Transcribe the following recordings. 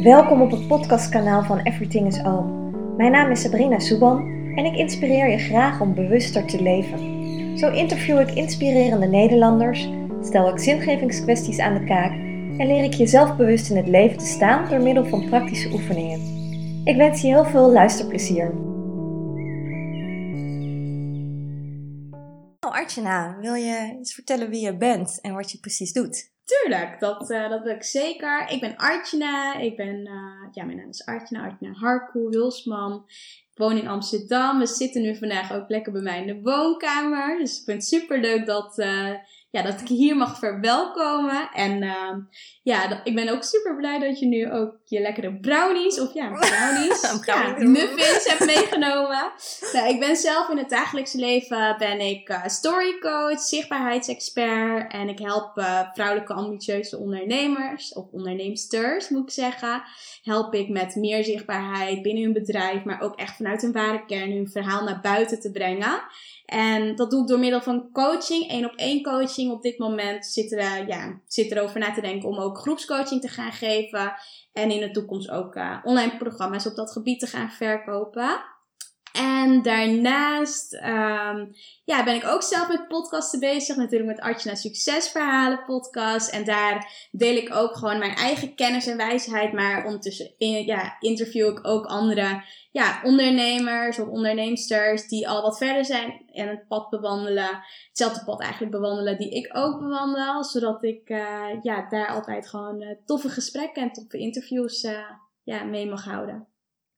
Welkom op het podcastkanaal van Everything is All. Mijn naam is Sabrina Soeban en ik inspireer je graag om bewuster te leven. Zo interview ik inspirerende Nederlanders, stel ik zingevingskwesties aan de kaak en leer ik je zelfbewust in het leven te staan door middel van praktische oefeningen. Ik wens je heel veel luisterplezier. Artjana, wil je eens vertellen wie je bent en wat je precies doet? Tuurlijk, dat wil ik zeker. Ik ben Artjana. Mijn naam is Artjana, Artjana Harkoel Hulsman. Ik woon in Amsterdam. We zitten nu vandaag ook lekker bij mij in de woonkamer. Dus ik vind het superleuk dat ik hier mag verwelkomen. En ik ben ook super blij dat je nu ook je lekkere muffins hebt meegenomen. Nou, ik ben zelf in het dagelijks leven storycoach, zichtbaarheidsexpert. En ik help vrouwelijke ambitieuze ondernemers of onderneemsters, moet ik zeggen. Help ik met meer zichtbaarheid binnen hun bedrijf, maar ook echt vanuit hun ware kern hun verhaal naar buiten te brengen. En dat doe ik door middel van coaching, 1-op-1 coaching. Op dit moment zit erover na te denken om ook groepscoaching te gaan geven. En in de toekomst ook online programma's op dat gebied te gaan verkopen. En daarnaast ben ik ook zelf met podcasten bezig. Natuurlijk met Artjana Succesverhalen podcast. En daar deel ik ook gewoon mijn eigen kennis en wijsheid. Maar ondertussen interview ik ook andere ondernemers of onderneemsters die al wat verder zijn en het pad bewandelen. Hetzelfde pad eigenlijk bewandelen die ik ook bewandel. Zodat ik daar altijd gewoon toffe gesprekken en toffe interviews mee mag houden.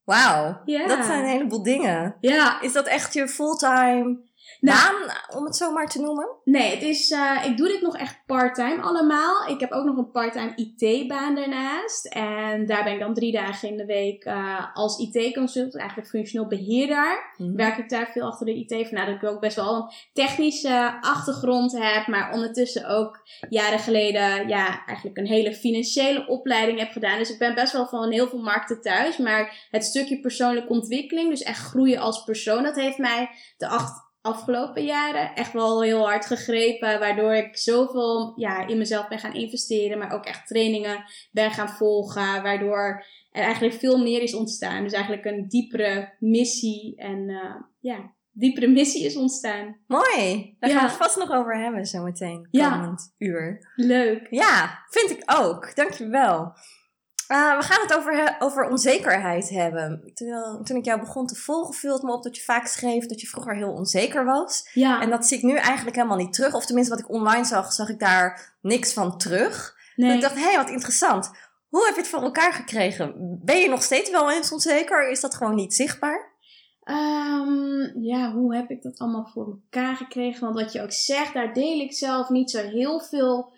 Wauw, Dat zijn een heleboel dingen. Ja. Is dat echt je fulltime baan, om het zo maar te noemen? Nee, het is, ik doe dit nog echt parttime allemaal. Ik heb ook nog een parttime IT-baan daarnaast. En daar ben ik dan 3 dagen in de week als IT-consultant, eigenlijk functioneel beheerder. Mm-hmm. Werk ik daar veel achter de IT. Vandaar dat ik ook best wel een technische achtergrond heb. Maar ondertussen ook jaren geleden eigenlijk een hele financiële opleiding heb gedaan. Dus ik ben best wel van heel veel markten thuis. Maar het stukje persoonlijke ontwikkeling, dus echt groeien als persoon, dat heeft mij de afgelopen jaren echt wel heel hard gegrepen, waardoor ik zoveel in mezelf ben gaan investeren, maar ook echt trainingen ben gaan volgen, waardoor er eigenlijk veel meer is ontstaan. Dus eigenlijk een diepere missie is ontstaan. Mooi, daar gaan we het vast nog over hebben zo meteen, komend uur. Leuk. Ja, vind ik ook. Dankjewel. We gaan het over onzekerheid hebben. Toen ik jou begon te volgen, viel het me op dat je vaak schreef dat je vroeger heel onzeker was. Ja. En dat zie ik nu eigenlijk helemaal niet terug. Of tenminste, wat ik online zag ik daar niks van terug. Nee. Dus ik dacht, wat interessant. Hoe heb je het voor elkaar gekregen? Ben je nog steeds wel eens onzeker? Is dat gewoon niet zichtbaar? Hoe heb ik dat allemaal voor elkaar gekregen? Want wat je ook zegt, daar deel ik zelf niet zo heel veel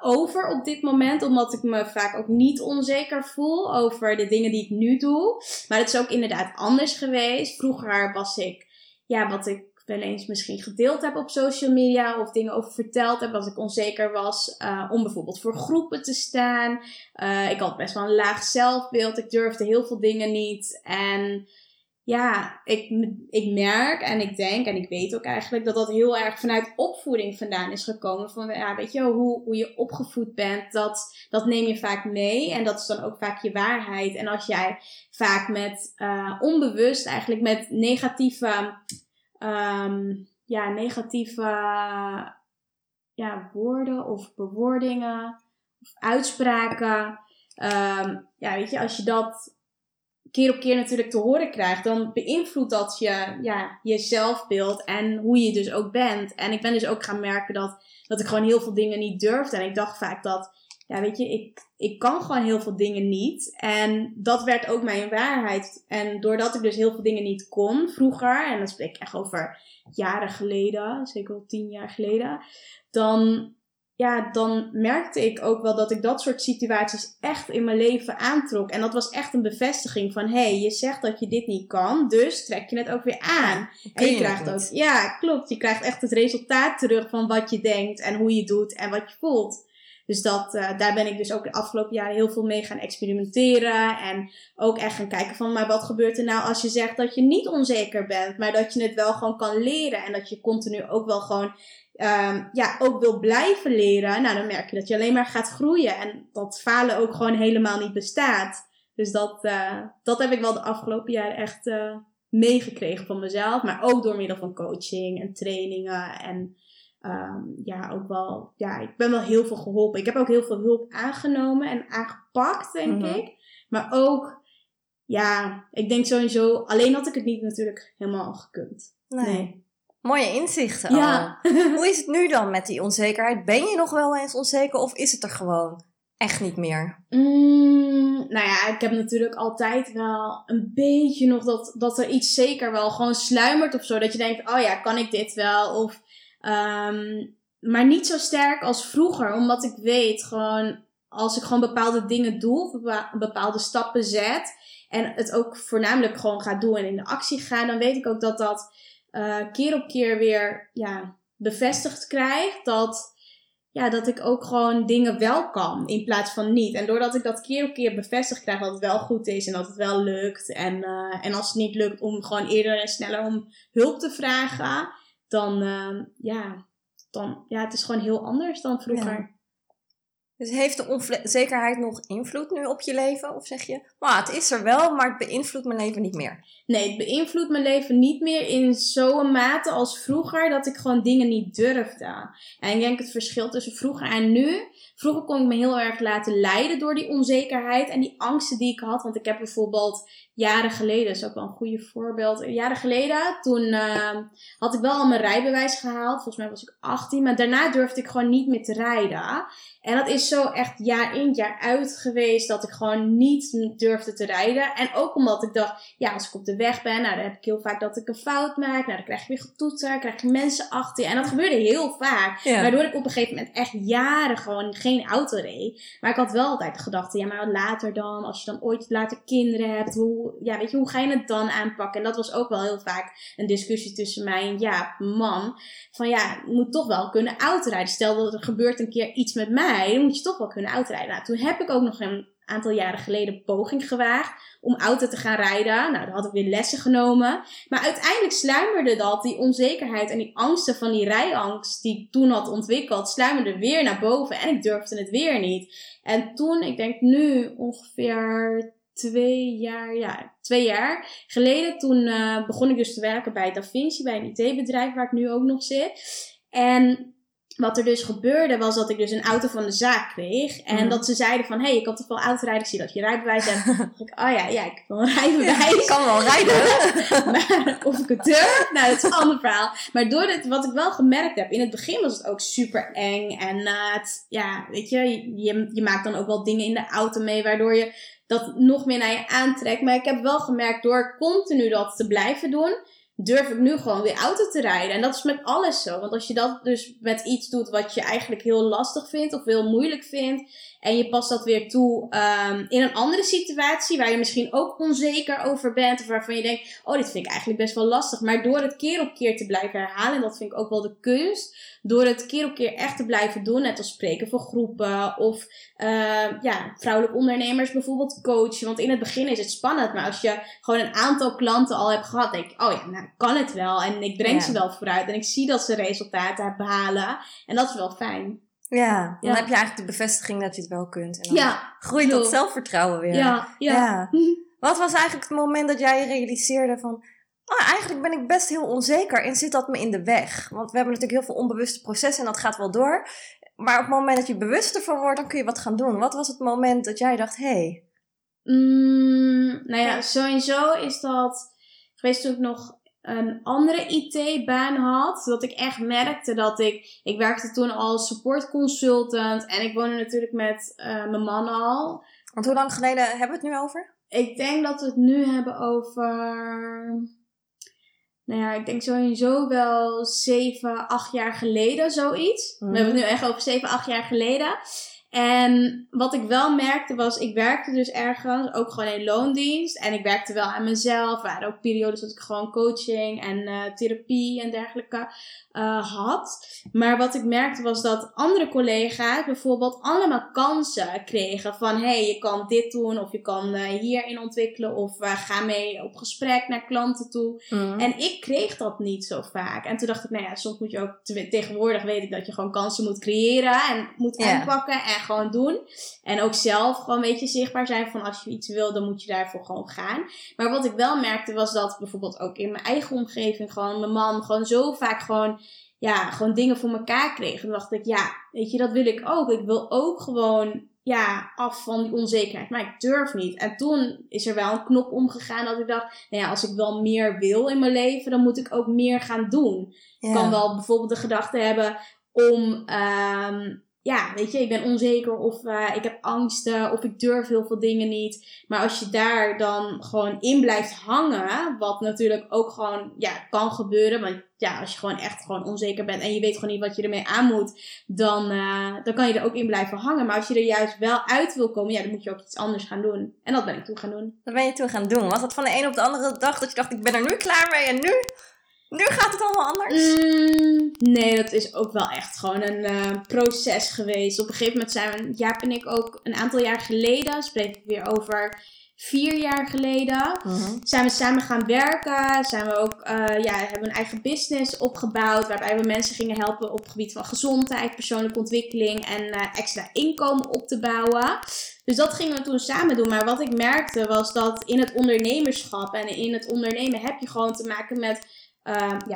over op dit moment, omdat ik me vaak ook niet onzeker voel over de dingen die ik nu doe. Maar het is ook inderdaad anders geweest. Vroeger was ik, wat ik wel eens misschien gedeeld heb op social media of dingen over verteld heb, als ik onzeker was om bijvoorbeeld voor groepen te staan. Ik had best wel een laag zelfbeeld. Ik durfde heel veel dingen niet. En ik merk en ik denk en ik weet ook eigenlijk dat heel erg vanuit opvoeding vandaan is gekomen. Van, weet je, hoe je opgevoed bent, dat neem je vaak mee. En dat is dan ook vaak je waarheid. En als jij vaak met onbewust eigenlijk met negatieve woorden of bewoordingen of uitspraken. Weet je, als je dat keer op keer natuurlijk te horen krijgt, dan beïnvloedt dat je zelfbeeld en hoe je dus ook bent. En ik ben dus ook gaan merken dat ik gewoon heel veel dingen niet durfde. En ik dacht vaak dat, ik kan gewoon heel veel dingen niet. En dat werd ook mijn waarheid. En doordat ik dus heel veel dingen niet kon vroeger, en dan spreek ik echt over jaren geleden, zeker al 10 jaar geleden, dan merkte ik ook wel dat ik dat soort situaties echt in mijn leven aantrok. En dat was echt een bevestiging van, je zegt dat je dit niet kan, dus trek je het ook weer aan. En je krijgt ook, je krijgt echt het resultaat terug van wat je denkt en hoe je doet en wat je voelt. Dus daar ben ik dus ook de afgelopen jaren heel veel mee gaan experimenteren. En ook echt gaan kijken van, maar wat gebeurt er nou als je zegt dat je niet onzeker bent. Maar dat je het wel gewoon kan leren. En dat je continu ook wel gewoon, ook wil blijven leren. Nou, dan merk je dat je alleen maar gaat groeien. En dat falen ook gewoon helemaal niet bestaat. Dus dat heb ik wel de afgelopen jaren echt meegekregen van mezelf. Maar ook door middel van coaching en trainingen en... ik ben wel heel veel geholpen. Ik heb ook heel veel hulp aangenomen en aangepakt, denk ik. Maar ook, ik denk sowieso... Alleen had ik het niet natuurlijk helemaal gekund. Nee. Mooie inzichten. Ja. Hoe is het nu dan met die onzekerheid? Ben je nog wel eens onzeker of is het er gewoon echt niet meer? Ik heb natuurlijk altijd wel een beetje nog dat er iets zeker wel gewoon sluimert of zo. Dat je denkt, kan ik dit wel? Of... maar niet zo sterk als vroeger, omdat ik weet gewoon, als ik gewoon bepaalde dingen doe, bepaalde stappen zet en het ook voornamelijk gewoon ga doen en in de actie ga, dan weet ik ook dat keer op keer weer bevestigd krijg dat ik ook gewoon dingen wel kan in plaats van niet. En doordat ik dat keer op keer bevestigd krijg dat het wel goed is en dat het wel lukt en als het niet lukt om gewoon eerder en sneller om hulp te vragen... Dan het is gewoon heel anders dan vroeger. Ja. Dus heeft de onzekerheid nog invloed nu op je leven? Of zeg je, het is er wel, maar het beïnvloedt mijn leven niet meer? Nee, het beïnvloedt mijn leven niet meer in zo'n mate als vroeger, dat ik gewoon dingen niet durfde. En ik denk het verschil tussen vroeger en nu. Vroeger kon ik me heel erg laten leiden door die onzekerheid en die angsten die ik had. Want ik heb bijvoorbeeld jaren geleden, dat is ook wel een goede voorbeeld. Jaren geleden, toen had ik wel al mijn rijbewijs gehaald. Volgens mij was ik 18, maar daarna durfde ik gewoon niet meer te rijden. En dat is zo echt jaar in, jaar uit geweest dat ik gewoon niet durfde te rijden. En ook omdat ik dacht, als ik op de weg ben, dan heb ik heel vaak dat ik een fout maak. Dan krijg je weer getoeterd, krijg je mensen achter je. En dat gebeurde heel vaak. Ja. Waardoor ik op een gegeven moment echt jaren gewoon geen auto reed. Maar ik had wel altijd de gedachte, maar later dan, als je dan ooit later kinderen hebt, hoe ga je het dan aanpakken? En dat was ook wel heel vaak een discussie tussen mij en man. Van je moet toch wel kunnen autorijden. Stel dat er gebeurt een keer iets met mij, dan moet je toch wel kunnen autorijden. Nou, toen heb ik ook nog een aantal jaren geleden poging gewaagd om auto te gaan rijden. Nou, daar had ik weer lessen genomen. Maar uiteindelijk sluimerde die onzekerheid en die angsten van die rijangst die ik toen had ontwikkeld, sluimerde weer naar boven en ik durfde het weer niet. En toen, ik denk nu ongeveer 2 jaar geleden, toen begon ik dus te werken bij Da Vinci, bij een IT-bedrijf waar ik nu ook nog zit. En wat er dus gebeurde was dat ik dus een auto van de zaak kreeg. En dat ze zeiden van, hey, ik kan toch wel autorijden, ik zie dat je rijbewijs hebt. Dan dacht ik, ik heb wel een rijbewijs. Ja, ik kan wel rijden. Maar of ik het durf, dat is een ander verhaal. Maar door dit, wat ik wel gemerkt heb, in het begin was het ook super eng. En je maakt dan ook wel dingen in de auto mee, waardoor je dat nog meer naar je aantrekt. Maar ik heb wel gemerkt, door continu dat te blijven doen, durf ik nu gewoon weer auto te rijden. En dat is met alles zo. Want als je dat dus met iets doet wat je eigenlijk heel lastig vindt of heel moeilijk vindt, en je past dat weer toe in een andere situatie waar je misschien ook onzeker over bent of waarvan je denkt, dit vind ik eigenlijk best wel lastig. Maar door het keer op keer te blijven herhalen, en dat vind ik ook wel de kunst, door het keer op keer echt te blijven doen, net als spreken voor groepen of vrouwelijke ondernemers bijvoorbeeld coachen. Want in het begin is het spannend, maar als je gewoon een aantal klanten al hebt gehad, denk je, ik kan het wel en ik breng ze wel vooruit en ik zie dat ze resultaten behalen en dat is wel fijn. Ja, dan heb je eigenlijk de bevestiging dat je het wel kunt. En dan groeit dat zelfvertrouwen weer. Ja. Wat was eigenlijk het moment dat jij realiseerde van, eigenlijk ben ik best heel onzeker en zit dat me in de weg? Want we hebben natuurlijk heel veel onbewuste processen en dat gaat wel door. Maar op het moment dat je bewuster van wordt, dan kun je wat gaan doen. Wat was het moment dat jij dacht, hey? Sowieso is dat geweest toen ik nog een andere IT-baan had, dat ik echt merkte dat ik werkte toen als support consultant en ik woonde natuurlijk met mijn man al. Want hoe lang geleden hebben we het nu over? Ik denk dat we het nu hebben over, ik denk sowieso wel 7-8 jaar geleden, zoiets. We hebben het nu echt over 7-8 jaar geleden. En wat ik wel merkte was, ik werkte dus ergens, ook gewoon in loondienst. En ik werkte wel aan mezelf. Er waren ook periodes dat ik gewoon coaching en therapie en dergelijke had. Maar wat ik merkte was dat andere collega's bijvoorbeeld allemaal kansen kregen. Van, hey, je kan dit doen of je kan hierin ontwikkelen. Of ga mee op gesprek naar klanten toe. Mm. En ik kreeg dat niet zo vaak. En toen dacht ik, nou ja, soms moet je ook... Tegenwoordig weet ik dat je gewoon kansen moet creëren en moet aanpakken en gewoon doen. En ook zelf gewoon een beetje zichtbaar zijn van als je iets wil, dan moet je daarvoor gewoon gaan. Maar wat ik wel merkte was dat bijvoorbeeld ook in mijn eigen omgeving gewoon mijn man gewoon zo vaak gewoon, ja, gewoon dingen voor elkaar kreeg. En dan dacht ik, ja, weet je, dat wil ik ook. Ik wil ook gewoon, ja, af van die onzekerheid. Maar ik durf niet. En toen is er wel een knop omgegaan dat ik dacht, nou ja, als ik wel meer wil in mijn leven, dan moet ik ook meer gaan doen. Ja. Ik kan wel bijvoorbeeld de gedachte hebben om... ja, weet je, ik ben onzeker of ik heb angsten of ik durf heel veel dingen niet. Maar als je daar dan gewoon in blijft hangen, wat natuurlijk ook gewoon, ja, kan gebeuren. Want ja, als je gewoon echt gewoon onzeker bent en je weet gewoon niet wat je ermee aan moet, dan kan je er ook in blijven hangen. Maar als je er juist wel uit wil komen, ja, dan moet je ook iets anders gaan doen. En dat ben ik toen gaan doen. Dat ben je toen gaan doen. Was dat van de een op de andere dag dat je dacht, ik ben er nu klaar mee en nu... Nu gaat het allemaal anders? Nee, dat is ook wel echt gewoon een proces geweest. Op een gegeven moment zijn we, Jaap en ik ook een aantal jaar geleden, spreek ik weer over 4 jaar geleden, zijn we samen gaan werken. Zijn we ook, hebben een eigen business opgebouwd, waarbij we mensen gingen helpen op het gebied van gezondheid, persoonlijke ontwikkeling en extra inkomen op te bouwen. Dus dat gingen we toen samen doen. Maar wat ik merkte was dat in het ondernemerschap en in het ondernemen heb je gewoon te maken met...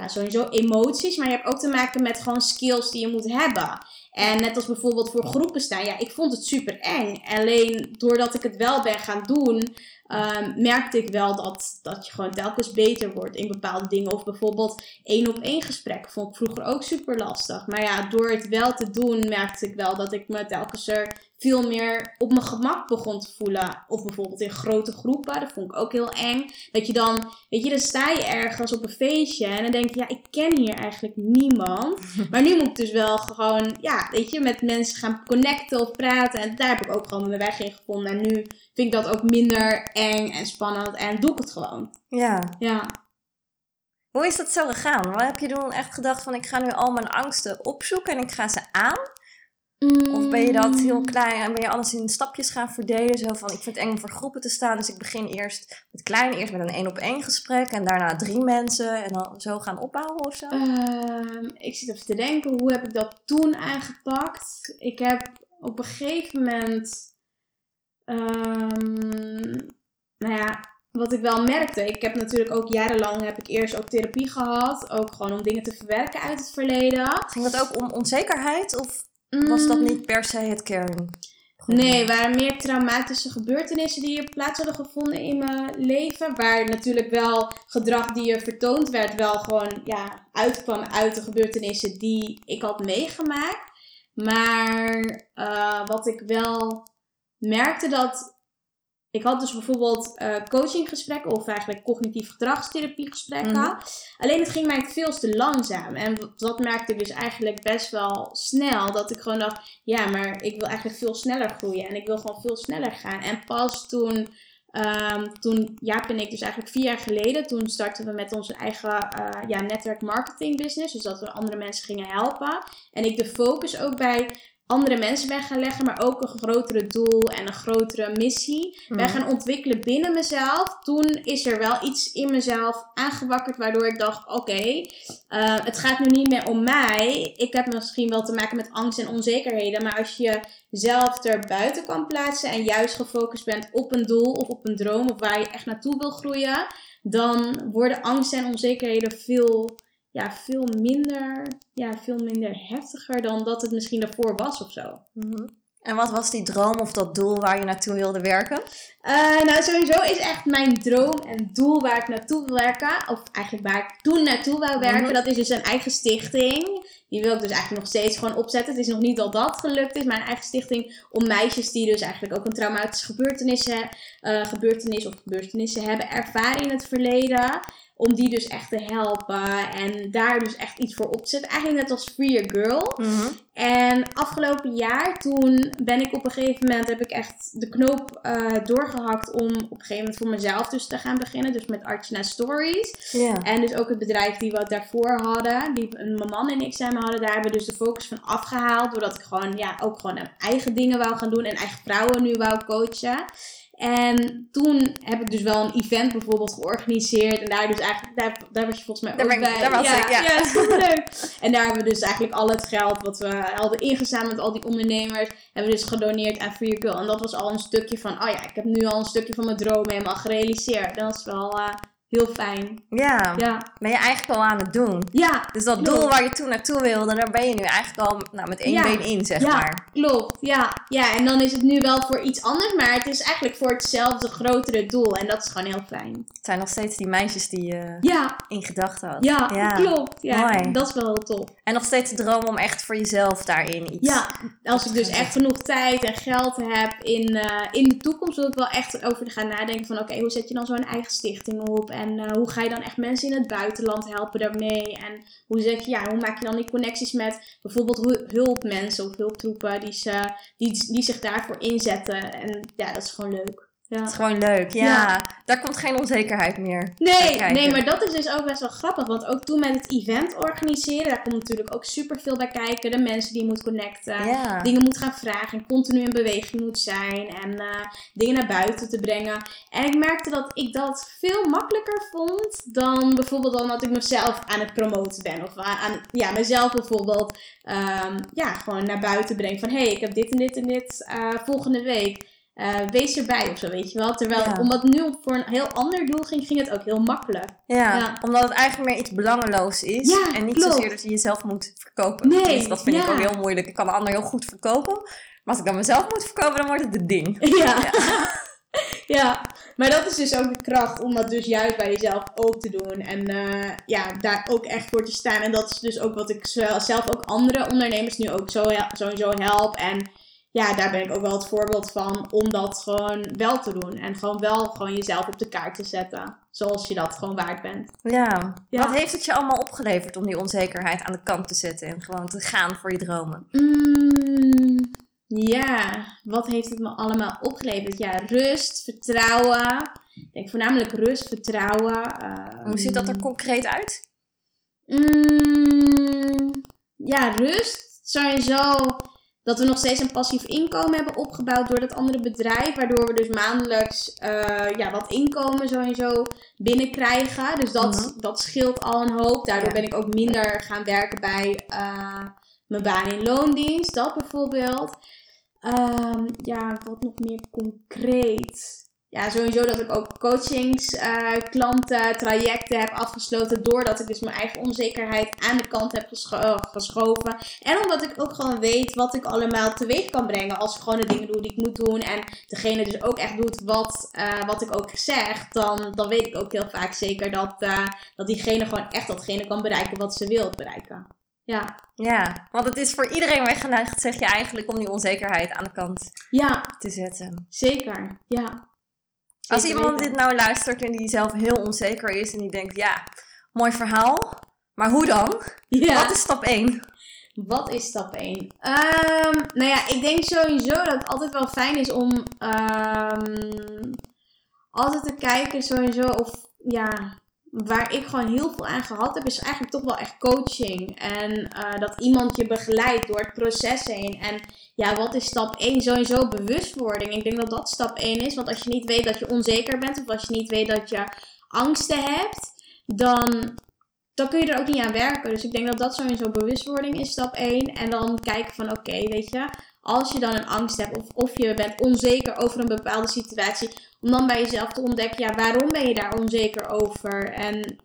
sowieso emoties, maar je hebt ook te maken met gewoon skills die je moet hebben. En net als bijvoorbeeld voor groepen staan, ja, ik vond het super eng. Alleen doordat ik het wel ben gaan doen, merkte ik wel dat je gewoon telkens beter wordt in bepaalde dingen. Of bijvoorbeeld 1-op-1 gesprekken vond ik vroeger ook super lastig. Maar ja, door het wel te doen merkte ik wel dat ik me telkens er veel meer op mijn gemak begon te voelen. Of bijvoorbeeld in grote groepen, dat vond ik ook heel eng. Dat je dan, weet je, dan sta je ergens op een feestje en dan denk je, ja, ik ken hier eigenlijk niemand. Maar nu moet ik dus wel gewoon, ja, weet je, met mensen gaan connecten of praten. En daar heb ik ook gewoon mijn weg in gevonden. En nu vind ik dat ook minder eng en spannend en doe ik het gewoon. Ja. Hoe is dat zo gegaan? Wat heb je toen echt gedacht van, ik ga nu al mijn angsten opzoeken en ik ga ze aan? Of ben je dat heel klein en ben je alles in stapjes gaan verdelen? Zo van, ik vind het eng om voor groepen te staan. Dus ik begin eerst met klein, eerst met een 1-op-1 gesprek. En daarna 3 mensen. En dan zo gaan opbouwen of zo. Ik zit even te denken, hoe heb ik dat toen aangepakt? Ik heb op een gegeven moment... wat ik wel merkte, ik heb natuurlijk ook jarenlang eerst ook therapie gehad. Ook gewoon om dingen te verwerken uit het verleden. Ging dat ook om onzekerheid of... Was dat niet per se het kern? Goed. Nee, er waren meer traumatische gebeurtenissen die je plaats hadden gevonden in mijn leven. Waar natuurlijk wel gedrag die je vertoond werd wel gewoon uitkwam uit de gebeurtenissen die ik had meegemaakt. Maar wat ik wel merkte dat... Ik had dus bijvoorbeeld coachinggesprekken of eigenlijk cognitief gedragstherapiegesprekken. Alleen het ging mij veel te langzaam. En dat merkte ik dus eigenlijk best wel snel. Dat ik gewoon dacht, ja, maar ik wil eigenlijk veel sneller groeien. En ik wil gewoon veel sneller gaan. En pas toen Jaap en ik dus eigenlijk 4 jaar geleden, toen startten we met onze eigen netwerk marketing business. Dus dat we andere mensen gingen helpen. En ik de focus ook bij... andere mensen weg gaan leggen, maar ook een grotere doel en een grotere missie. Wij gaan ontwikkelen binnen mezelf. Toen is er wel iets in mezelf aangewakkerd, waardoor ik dacht, oké, het gaat nu niet meer om mij. Ik heb misschien wel te maken met angst en onzekerheden, maar als je zelf er buiten kan plaatsen en juist gefocust bent op een doel of op een droom of waar je echt naartoe wil groeien, dan worden angsten en onzekerheden veel minder heftiger dan dat het misschien daarvoor was of zo. En wat was die droom of dat doel waar je naartoe wilde werken? Sowieso is echt mijn droom en doel waar ik naartoe wil werken, of eigenlijk waar ik toen naartoe wou werken, dat is dus een eigen stichting. Die wil ik dus eigenlijk nog steeds gewoon opzetten. Het is nog niet dat gelukt is, maar een eigen stichting om meisjes die dus eigenlijk ook een traumatische gebeurtenis of gebeurtenissen hebben ervaren in het verleden... Om die dus echt te helpen. En daar dus echt iets voor op te zetten. Eigenlijk net als Free a Girl. Mm-hmm. En afgelopen jaar toen ben ik op een gegeven moment... heb ik echt de knoop doorgehakt om op een gegeven moment voor mezelf dus te gaan beginnen. Dus met Artjanne Stories. Yeah. En dus ook het bedrijf die we daarvoor hadden. Die mijn man en ik samen hadden. Daar hebben we dus de focus van afgehaald. Doordat ik gewoon, ja, ook gewoon eigen dingen wou gaan doen. En eigen vrouwen nu wou coachen. En toen heb ik dus wel een event bijvoorbeeld georganiseerd. En daar dus eigenlijk, daar was je volgens mij ook bij. Daar was ik, ja, superleuk. En daar hebben we dus eigenlijk al het geld wat we hadden ingezameld, al die ondernemers, hebben we dus gedoneerd aan Free a Girl. En dat was al een stukje van, oh ja, ik heb nu al een stukje van mijn droom helemaal gerealiseerd. Dat is wel... heel fijn. Ja, ben je eigenlijk al aan het doen. Ja, dus dat klopt. Doel waar je toen naartoe wilde, daar ben je nu eigenlijk al met één been in, zeg maar. Klopt. Ja, en dan is het nu wel voor iets anders, maar het is eigenlijk voor hetzelfde grotere doel. En dat is gewoon heel fijn. Het zijn nog steeds die meisjes die je in gedachten had. Ja, klopt. Ja, mooi. Dat is wel heel tof. En nog steeds de droom om echt voor jezelf daarin iets... Ja, als ik dus echt genoeg tijd en geld heb in de toekomst, wil ik wel echt over gaan nadenken van oké, hoe zet je dan zo'n eigen stichting op? En hoe ga je dan echt mensen in het buitenland helpen daarmee? En hoe maak je dan die connecties met bijvoorbeeld hulpmensen of hulptroepen die zich daarvoor inzetten? En ja, dat is gewoon leuk. Ja. Het is gewoon leuk, ja. Daar komt geen onzekerheid meer. Nee, maar dat is dus ook best wel grappig. Want ook toen met het event organiseren, daar komt natuurlijk ook superveel bij kijken. De mensen die je moet connecten, dingen moet gaan vragen en continu in beweging moet zijn. En dingen naar buiten te brengen. En ik merkte dat ik dat veel makkelijker vond dan bijvoorbeeld dat ik mezelf aan het promoten ben. Of mezelf bijvoorbeeld gewoon naar buiten brengen. Van hey, ik heb dit en dit en dit volgende week. Wees erbij of zo, weet je wel. Terwijl, omdat het nu voor een heel ander doel ging het ook heel makkelijk. Ja, omdat het eigenlijk meer iets belangeloos is. Ja, en niet zozeer dat je jezelf moet verkopen. Nee, dus dat vind ik ook heel moeilijk. Ik kan een ander heel goed verkopen. Maar als ik dan mezelf moet verkopen, dan wordt het het ding. Ja, maar dat is dus ook de kracht om dat dus juist bij jezelf ook te doen. En daar ook echt voor te staan. En dat is dus ook wat ik zelf ook andere ondernemers nu ook sowieso help. En ja, daar ben ik ook wel het voorbeeld van om dat gewoon wel te doen. En gewoon jezelf op de kaart te zetten. Zoals je dat gewoon waard bent. Ja. Wat heeft het je allemaal opgeleverd om die onzekerheid aan de kant te zetten? En gewoon te gaan voor je dromen? Wat heeft het me allemaal opgeleverd? Ja, rust, vertrouwen. Ik denk voornamelijk rust, vertrouwen. Hoe ziet dat er concreet uit? Rust. Dat we nog steeds een passief inkomen hebben opgebouwd door dat andere bedrijf. Waardoor we dus maandelijks wat inkomen sowieso binnenkrijgen. Dus dat scheelt al een hoop. Daardoor ben ik ook minder gaan werken bij mijn baan in loondienst. Dat bijvoorbeeld. Wat nog meer concreet. Ja, sowieso dat ik ook coachingsklanten, trajecten heb afgesloten. Doordat ik dus mijn eigen onzekerheid aan de kant heb geschoven. En omdat ik ook gewoon weet wat ik allemaal teweeg kan brengen. Als ik gewoon de dingen doe die ik moet doen. En degene dus ook echt doet wat ik ook zeg. Dan weet ik ook heel vaak zeker dat diegene gewoon echt datgene kan bereiken wat ze wil bereiken. Ja, want het is voor iedereen weggelegd, zeg je eigenlijk, om die onzekerheid aan de kant te zetten. Zeker, ja. Als iemand dit nou luistert en die zelf heel onzeker is en die denkt, mooi verhaal, maar hoe dan? Ja. Wat is stap 1? Wat is stap 1? Ik denk sowieso dat het altijd wel fijn is om altijd te kijken sowieso of, waar ik gewoon heel veel aan gehad heb, is eigenlijk toch wel echt coaching. En dat iemand je begeleidt door het proces heen. En wat is stap 1? Sowieso bewustwording. Ik denk dat dat stap 1 is. Want als je niet weet dat je onzeker bent, of als je niet weet dat je angsten hebt, dan kun je er ook niet aan werken. Dus ik denk dat dat sowieso bewustwording is, stap 1. En dan kijken van oké, weet je, als je dan een angst hebt of je bent onzeker over een bepaalde situatie, om dan bij jezelf te ontdekken, waarom ben je daar onzeker over? En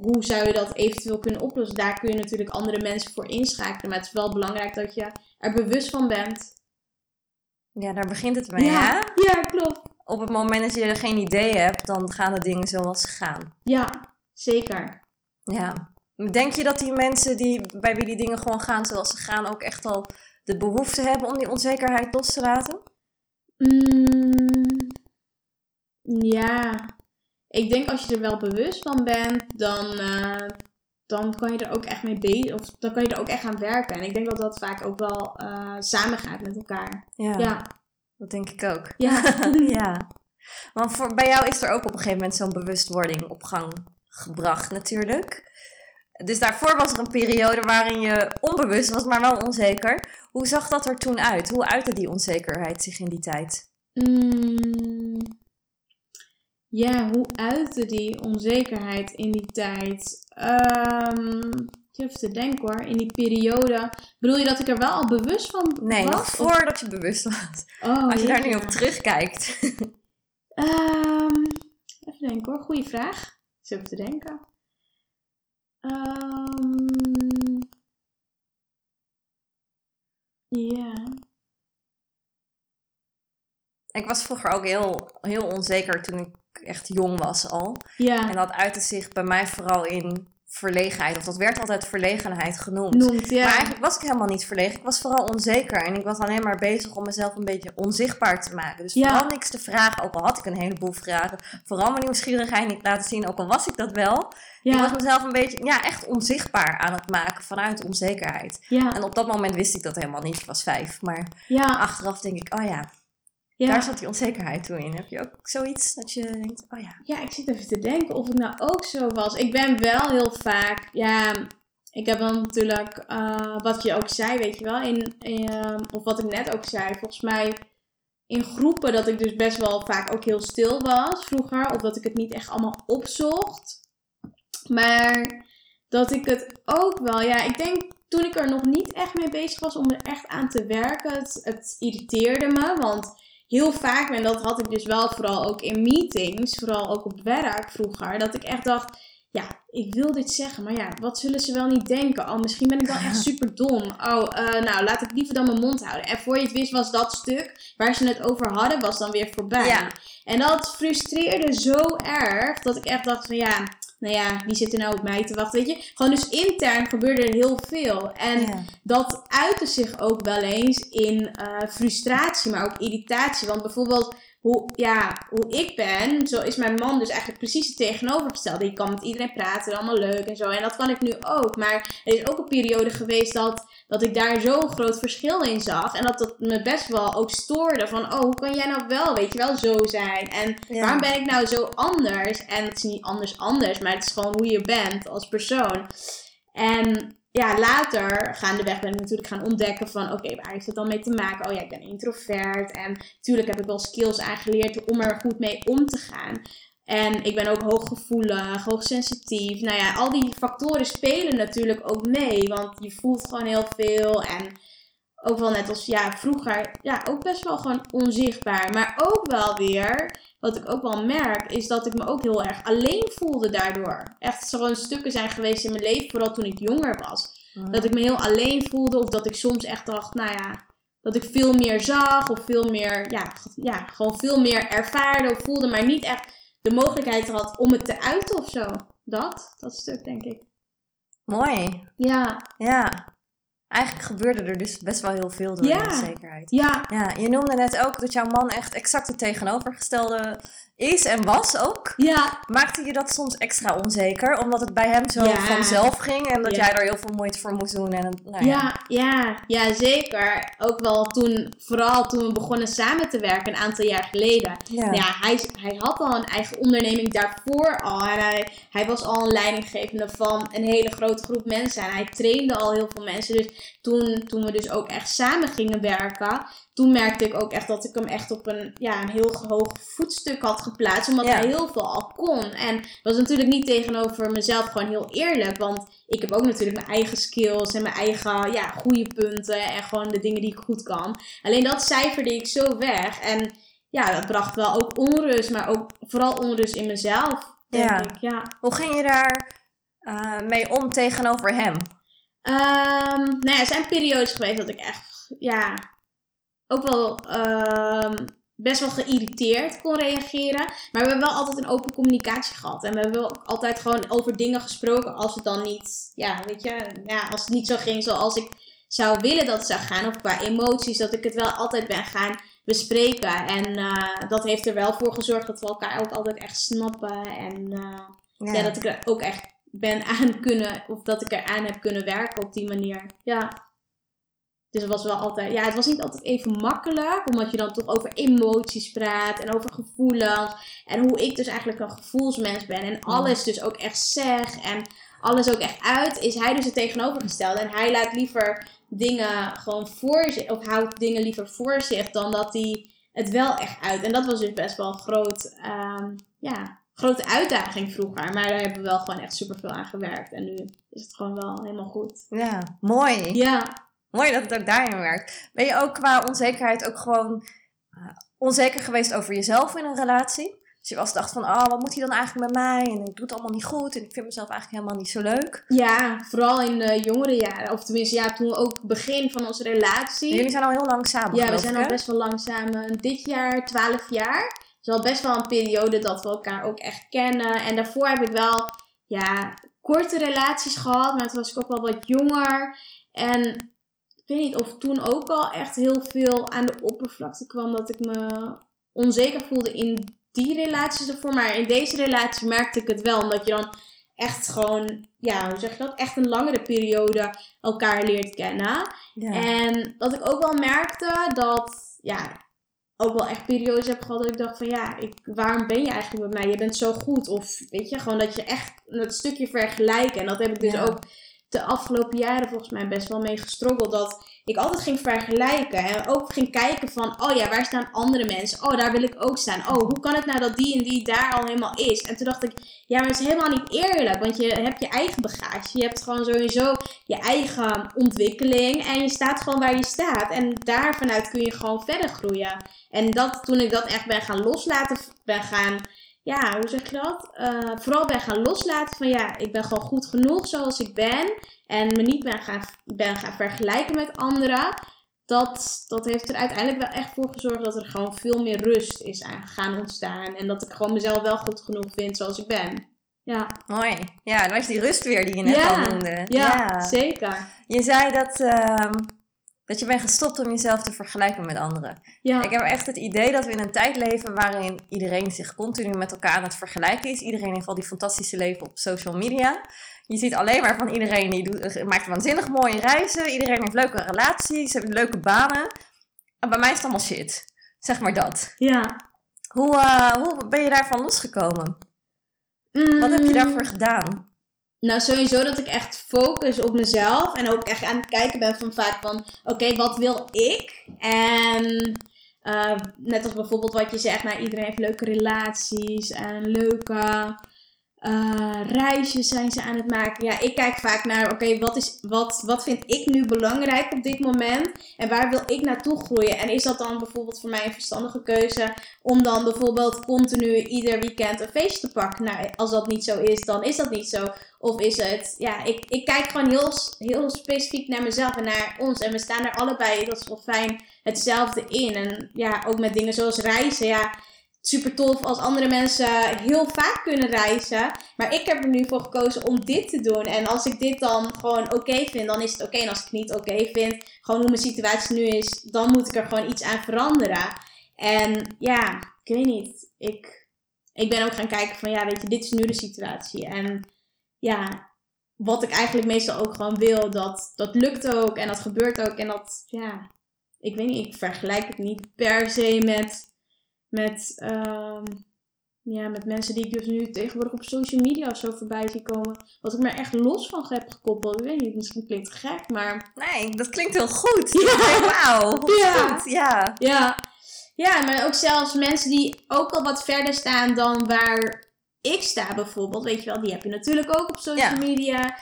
hoe zou je dat eventueel kunnen oplossen? Daar kun je natuurlijk andere mensen voor inschakelen. Maar het is wel belangrijk dat je er bewust van bent. Ja, daar begint het mee, hè? Ja, klopt. Op het moment dat je er geen idee hebt, dan gaan de dingen zoals ze gaan. Ja, zeker. Ja. Denk je dat die mensen bij wie die dingen gewoon gaan zoals ze gaan, ook echt al de behoefte hebben om die onzekerheid los te laten? ik denk als je er wel bewust van bent, dan kan je er ook echt mee bezig, of dan kan je er ook echt aan werken. En ik denk dat dat vaak ook wel samengaat met elkaar. Ja, dat denk ik ook. Ja. Ja. Want bij jou is er ook op een gegeven moment zo'n bewustwording op gang gebracht natuurlijk. Dus daarvoor was er een periode waarin je onbewust was, maar wel onzeker. Hoe zag dat er toen uit? Hoe uitte die onzekerheid zich in die tijd? Ja, hoe uitte die onzekerheid in die tijd? Ik durf te denken hoor, in die periode. Bedoel je dat ik er wel al bewust van was? Nee, nog voordat je bewust was. Oh, als je daar nu op terugkijkt. Even denken hoor, goeie vraag. Ik zit even te denken. Yeah. Ik was vroeger ook heel onzeker toen ik echt jong was al. Ja. En dat uitte zich bij mij vooral in verlegenheid. Of dat werd altijd verlegenheid genoemd. Ja. Maar eigenlijk was ik helemaal niet verlegen. Ik was vooral onzeker. En ik was alleen maar bezig om mezelf een beetje onzichtbaar te maken. Dus vooral niks te vragen. Ook al had ik een heleboel vragen. Vooral mijn nieuwsgierigheid niet laten zien. Ook al was ik dat wel. Ja. Ik was mezelf een beetje echt onzichtbaar aan het maken vanuit onzekerheid. Ja. En op dat moment wist ik dat helemaal niet. Ik was 5. Maar achteraf denk ik, daar zat die onzekerheid toen in. Heb je ook zoiets dat je denkt, Ja, ik zit even te denken of ik nou ook zo was. Ik ben wel heel vaak, ik heb dan natuurlijk, wat je ook zei, weet je wel. Of wat ik net ook zei, volgens mij in groepen dat ik dus best wel vaak ook heel stil was vroeger. Of dat ik het niet echt allemaal opzocht. Maar dat ik het ook wel, ik denk... Toen ik er nog niet echt mee bezig was om er echt aan te werken. Het irriteerde me. Want heel vaak, en dat had ik dus wel vooral ook in meetings. Vooral ook op werk vroeger. Dat ik echt dacht, ik wil dit zeggen. Maar wat zullen ze wel niet denken? Oh, misschien ben ik wel echt super dom. Nou, laat ik liever dan mijn mond houden. En voor je het wist was dat stuk waar ze het over hadden, was dan weer voorbij. Ja. En dat frustreerde zo erg. Dat ik echt dacht van die zitten nou op mij te wachten, weet je. Gewoon dus intern gebeurde er heel veel. En dat uitte zich ook wel eens in frustratie, maar ook irritatie. Want bijvoorbeeld, hoe ik ben, zo is mijn man dus eigenlijk precies het tegenovergestelde. Die kan met iedereen praten, allemaal leuk en zo. En dat kan ik nu ook. Maar er is ook een periode geweest dat ik daar zo'n groot verschil in zag. En dat me best wel ook stoorde. Van, hoe kan jij nou wel, weet je wel, zo zijn? En waarom ben ik nou zo anders? En het is niet anders. Maar het is gewoon hoe je bent als persoon. En later gaandeweg ben ik natuurlijk gaan ontdekken van... Oké, waar heeft dat dan mee te maken? Ik ben introvert. En natuurlijk heb ik wel skills aangeleerd om er goed mee om te gaan. En ik ben ook hooggevoelig, hoogsensitief. Nou ja, al die factoren spelen natuurlijk ook mee. Want je voelt gewoon heel veel. En ook wel net als vroeger, ook best wel gewoon onzichtbaar. Maar ook wel weer, wat ik ook wel merk, is dat ik me ook heel erg alleen voelde daardoor. Echt zo'n stukken zijn geweest in mijn leven, vooral toen ik jonger was. Dat ik me heel alleen voelde. Of dat ik soms echt dacht, dat ik veel meer zag. Of veel meer, gewoon veel meer ervaarde of voelde. Maar niet echt de mogelijkheid had om het te uiten of zo. Dat stuk, denk ik. Mooi. Ja. Eigenlijk gebeurde er dus best wel heel veel door de onzekerheid. Ja, je noemde net ook dat jouw man echt exact het tegenovergestelde is en was ook. Ja. Maakte je dat soms extra onzeker? Omdat het bij hem zo vanzelf ging en dat jij er heel veel moeite voor moest doen. En, Ja, zeker. Ook wel vooral toen we begonnen samen te werken een aantal jaar geleden. Ja. Hij had al een eigen onderneming daarvoor al. En hij was al een leidinggevende van een hele grote groep mensen. En hij trainde al heel veel mensen. Dus toen we dus ook echt samen gingen werken... Toen merkte ik ook echt dat ik hem echt op een heel hoog voetstuk had geplaatst. Omdat hij heel veel al kon. En dat was natuurlijk niet tegenover mezelf gewoon heel eerlijk. Want ik heb ook natuurlijk mijn eigen skills en mijn eigen goede punten. En gewoon de dingen die ik goed kan. Alleen dat cijferde ik zo weg. En dat bracht wel ook onrust. Maar ook vooral onrust in mezelf. Denk ik. Hoe ging je daar mee om tegenover hem? Er zijn periodes geweest dat ik echt... ook wel best wel geïrriteerd kon reageren. Maar we hebben wel altijd een open communicatie gehad. En we hebben ook altijd gewoon over dingen gesproken als het dan niet... als het niet zo ging zoals ik zou willen dat het zou gaan. Of qua emoties, dat ik het wel altijd ben gaan bespreken. En dat heeft er wel voor gezorgd dat we elkaar ook altijd echt snappen. En ja, dat ik er ook echt ben aan kunnen, of dat ik er aan heb kunnen werken op die manier. Ja. Dus het was wel altijd, ja, het was niet altijd even makkelijk, omdat je dan toch over emoties praat en over gevoelens. En hoe ik dus eigenlijk een gevoelsmens ben en alles dus ook echt zeg en alles ook echt uit, is hij dus het tegenovergestelde. En hij laat liever dingen gewoon voor zich, of houdt dingen liever voor zich dan dat hij het wel echt uit. En dat was dus best wel een grote uitdaging vroeger. Maar daar hebben we wel gewoon echt superveel aan gewerkt. En nu is het gewoon wel helemaal goed. Ja, mooi. Ja. Mooi dat het ook daarin werkt. Ben je ook qua onzekerheid ook gewoon onzeker geweest over jezelf in een relatie? Dus je was dacht van, oh, wat moet hij dan eigenlijk met mij? En ik doe het allemaal niet goed. En ik vind mezelf eigenlijk helemaal niet zo leuk. Ja, vooral in de jongere jaren. Of tenminste, ja, toen ook begin van onze relatie. En jullie zijn al heel lang samen. Ja, we zijn al best wel lang samen. Dit jaar 12 jaar. Dus al best wel een periode dat we elkaar ook echt kennen. En daarvoor heb ik wel, ja, korte relaties gehad. Maar toen was ik ook wel wat jonger. En ik weet niet of toen ook al echt heel veel aan de oppervlakte kwam. Dat ik me onzeker voelde in die relaties ervoor. Maar in deze relatie merkte ik het wel. Omdat je dan echt gewoon, ja, hoe zeg je dat? Echt een langere periode elkaar leert kennen. Ja. En dat ik ook wel merkte dat, ja, ook wel echt periodes heb gehad dat ik dacht van, ja, waarom ben je eigenlijk met mij? Je bent zo goed. Of weet je, gewoon dat je echt dat stukje vergelijken. En dat heb ik dus ook de afgelopen jaren volgens mij best wel mee gestruggeld. Dat ik altijd ging vergelijken. En ook ging kijken van, oh ja, waar staan andere mensen? Oh, daar wil ik ook staan. Oh, hoe kan het nou dat die en die daar al helemaal is? En toen dacht ik, ja, maar het is helemaal niet eerlijk. Want je hebt je eigen bagage. Je hebt gewoon sowieso je eigen ontwikkeling. En je staat gewoon waar je staat. En daar vanuit kun je gewoon verder groeien. En dat, toen ik dat echt ben gaan loslaten, ben gaan... Ja, hoe zeg je dat? Vooral ben gaan loslaten van, ja, ik ben gewoon goed genoeg zoals ik ben. En me niet ben gaan vergelijken met anderen. Dat heeft er uiteindelijk wel echt voor gezorgd dat er gewoon veel meer rust is gaan ontstaan. En dat ik gewoon mezelf wel goed genoeg vind zoals ik ben. Ja. Mooi. Ja, dan is die rust weer die je net al noemde. Ja, zeker. Je zei dat je bent gestopt om jezelf te vergelijken met anderen. Ja. Ik heb echt het idee dat we in een tijd leven waarin iedereen zich continu met elkaar aan het vergelijken is. Iedereen heeft al die fantastische leven op social media. Je ziet alleen maar van iedereen die maakt waanzinnig mooie reizen. Iedereen heeft leuke relaties, heeft leuke banen. En bij mij is het allemaal shit. Zeg maar dat. Ja. Hoe ben je daarvan losgekomen? Wat heb je daarvoor gedaan? Nou, sowieso dat ik echt focus op mezelf. En ook echt aan het kijken ben van vaak van... Oké, wat wil ik? En net als bijvoorbeeld wat je zegt... Nou, iedereen heeft leuke relaties. En leuke reisjes zijn ze aan het maken. Ja, ik kijk vaak naar... Oké, wat vind ik nu belangrijk op dit moment? En waar wil ik naartoe groeien? En is dat dan bijvoorbeeld voor mij een verstandige keuze... om dan bijvoorbeeld continu ieder weekend een feest te pakken? Nou, als dat niet zo is, dan is dat niet zo... Of is het... Ja, ik kijk gewoon heel specifiek naar mezelf en naar ons. En we staan er allebei, dat is wel fijn, hetzelfde in. En ja, ook met dingen zoals reizen. Ja, super tof als andere mensen heel vaak kunnen reizen. Maar ik heb er nu voor gekozen om dit te doen. En als ik dit dan gewoon oké vind, dan is het oké. En als ik het niet oké vind, gewoon hoe mijn situatie nu is, dan moet ik er gewoon iets aan veranderen. En ja, ik weet niet. Ik ben ook gaan kijken van, ja, weet je, dit is nu de situatie. En... ja, wat ik eigenlijk meestal ook gewoon wil, dat lukt ook en dat gebeurt ook. En dat, ja, ik weet niet, ik vergelijk het niet per se met mensen die ik dus nu tegenwoordig op social media of zo voorbij zie komen. Wat ik me echt los van heb gekoppeld. Ik weet niet, misschien klinkt het gek, maar... Nee, dat klinkt heel goed. Ja, wauw. Ja. Goed, ja. Ja. Ja, maar ook zelfs mensen die ook al wat verder staan dan waar... ik sta bijvoorbeeld, weet je wel, die heb je natuurlijk ook op social media.